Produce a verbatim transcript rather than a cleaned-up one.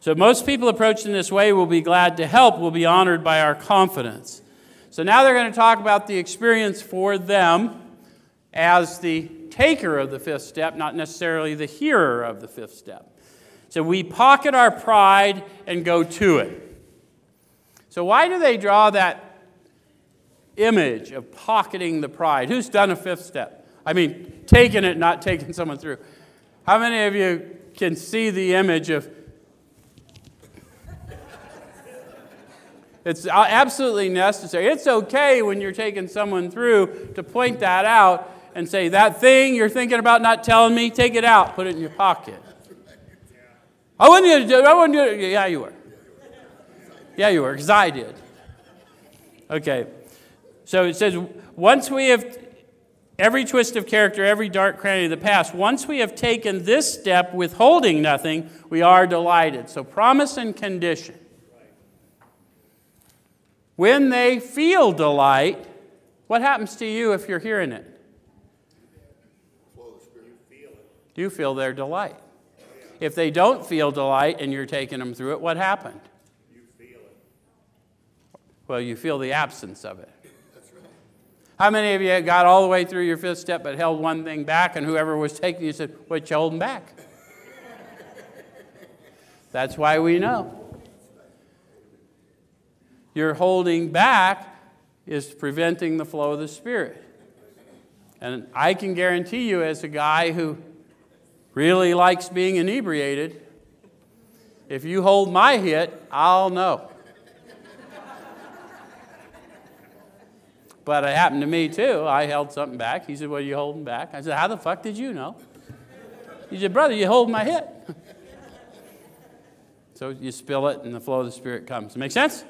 So most people approached in this way will be glad to help, will be honored by our confidence. So now they're going to talk about the experience for them as the taker of the fifth step, not necessarily the hearer of the fifth step. So we pocket our pride and go to it. So why do they draw that image of pocketing the pride? Who's done a fifth step? I mean, taking it, not taking someone through. How many of you can see the image of... It's absolutely necessary. It's okay when you're taking someone through to point that out and say, that thing you're thinking about not telling me, take it out, put it in your pocket. I wouldn't do it. I wouldn't do it. Yeah, you were. Yeah, you were, because I did. Okay. So it says, once we have every twist of character, every dark cranny of the past, once we have taken this step, withholding nothing, we are delighted. So promise and condition. When they feel delight, what happens to you if you're hearing it? Do you feel their delight? If they don't feel delight and you're taking them through it, what happened? You feel it. Well, you feel the absence of it. That's right. How many of you got all the way through your fifth step but held one thing back, and whoever was taking you said, what you holding back? That's why we know. Your holding back is preventing the flow of the Spirit. And I can guarantee you, as a guy who really likes being inebriated, if you hold my hit, I'll know. But it happened to me too. I held something back. He said, what are you holding back? I said, how the fuck did you know? He said, brother, you hold my hit. So you spill it and the flow of the Spirit comes. Make sense?